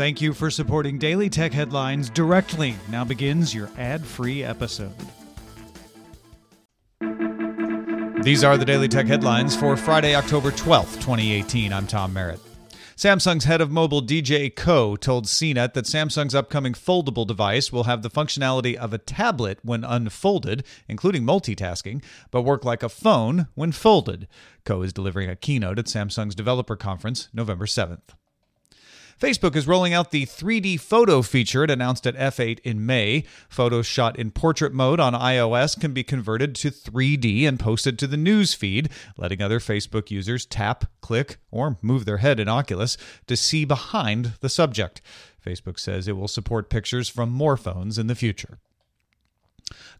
Thank you for supporting Daily Tech Headlines directly. Now begins your ad-free episode. These are the Daily Tech Headlines for Friday, October 12th, 2018. I'm Tom Merritt. Samsung's head of mobile, DJ Koh, told CNET that Samsung's upcoming foldable device will have the functionality of a tablet when unfolded, including multitasking, but work like a phone when folded. Koh is delivering a keynote at Samsung's developer conference November 7th. Facebook is rolling out the 3D photo feature it announced at F8 in May. Photos shot in portrait mode on iOS can be converted to 3D and posted to the news feed, letting other Facebook users tap, click, or move their head in Oculus to see behind the subject. Facebook says it will support pictures from more phones in the future.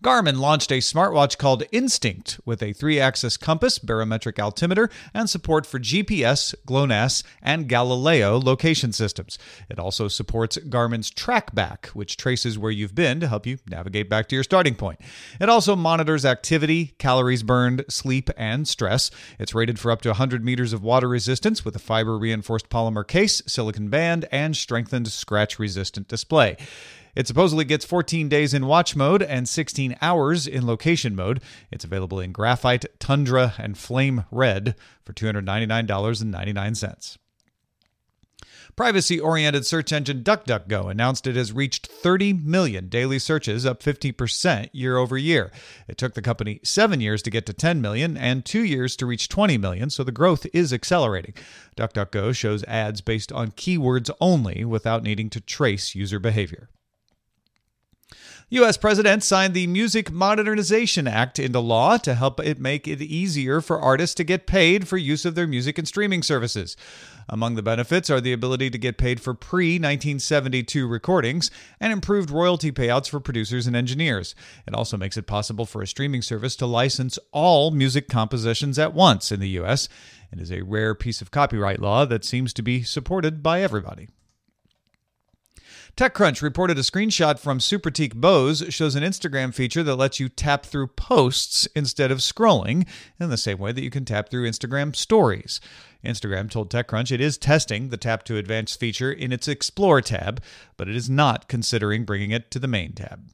Garmin launched a smartwatch called Instinct with a 3-axis compass, barometric altimeter, and support for GPS, GLONASS, and Galileo location systems. It also supports Garmin's TrackBack, which traces where you've been to help you navigate back to your starting point. It also monitors activity, calories burned, sleep, and stress. It's rated for up to 100 meters of water resistance with a fiber-reinforced polymer case, silicon band, and strengthened scratch-resistant display. It supposedly gets 14 days in watch mode and 16 hours in location mode. It's available in graphite, tundra, and flame red for $299.99. Privacy-oriented search engine DuckDuckGo announced it has reached 30 million daily searches, up 50% year over year. It took the company 7 years to get to 10 million and 2 years to reach 20 million, so the growth is accelerating. DuckDuckGo shows ads based on keywords only without needing to trace user behavior. U.S. President signed the Music Modernization Act into law to help it make it easier for artists to get paid for use of their music and streaming services. Among the benefits are the ability to get paid for pre-1972 recordings and improved royalty payouts for producers and engineers. It also makes it possible for a streaming service to license all music compositions at once in the U.S. It is a rare piece of copyright law that seems to be supported by everybody. TechCrunch reported a screenshot from Superteak Bose shows an Instagram feature that lets you tap through posts instead of scrolling in the same way that you can tap through Instagram stories. Instagram told TechCrunch it is testing the Tap to Advance feature in its Explore tab, but it is not considering bringing it to the main tab.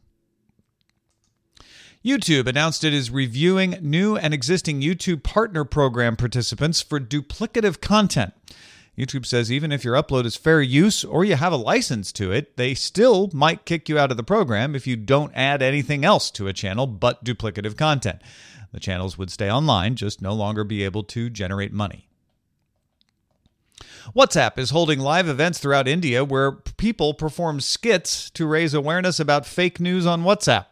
YouTube announced it is reviewing new and existing YouTube Partner Program participants for duplicative content. YouTube says even if your upload is fair use or you have a license to it, they still might kick you out of the program if you don't add anything else to a channel but duplicative content. The channels would stay online, just no longer be able to generate money. WhatsApp is holding live events throughout India where people perform skits to raise awareness about fake news on WhatsApp.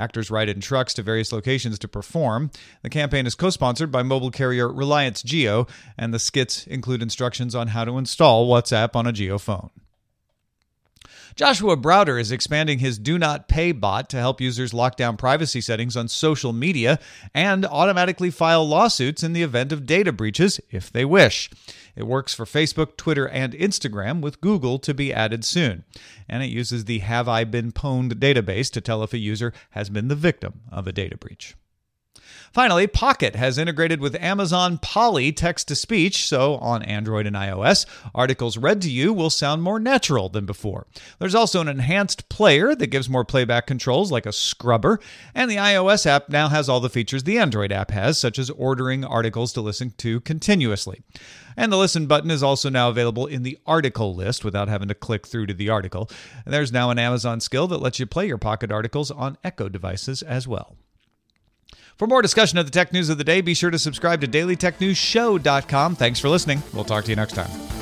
Actors ride in trucks to various locations to perform. The campaign is co-sponsored by mobile carrier Reliance Jio, and the skits include instructions on how to install WhatsApp on a Jio phone. Joshua Browder is expanding his Do Not Pay bot to help users lock down privacy settings on social media and automatically file lawsuits in the event of data breaches if they wish. It works for Facebook, Twitter, and Instagram, with Google to be added soon. And it uses the Have I Been Pwned database to tell if a user has been the victim of a data breach. Finally, Pocket has integrated with Amazon Polly text-to-speech, so on Android and iOS, articles read to you will sound more natural than before. There's also an enhanced player that gives more playback controls, like a scrubber, and the iOS app now has all the features the Android app has, such as ordering articles to listen to continuously. And the listen button is also now available in the article list without having to click through to the article. And there's now an Amazon skill that lets you play your Pocket articles on Echo devices as well. For more discussion of the tech news of the day, be sure to subscribe to dailytechnewsshow.com. Thanks for listening. We'll talk to you next time.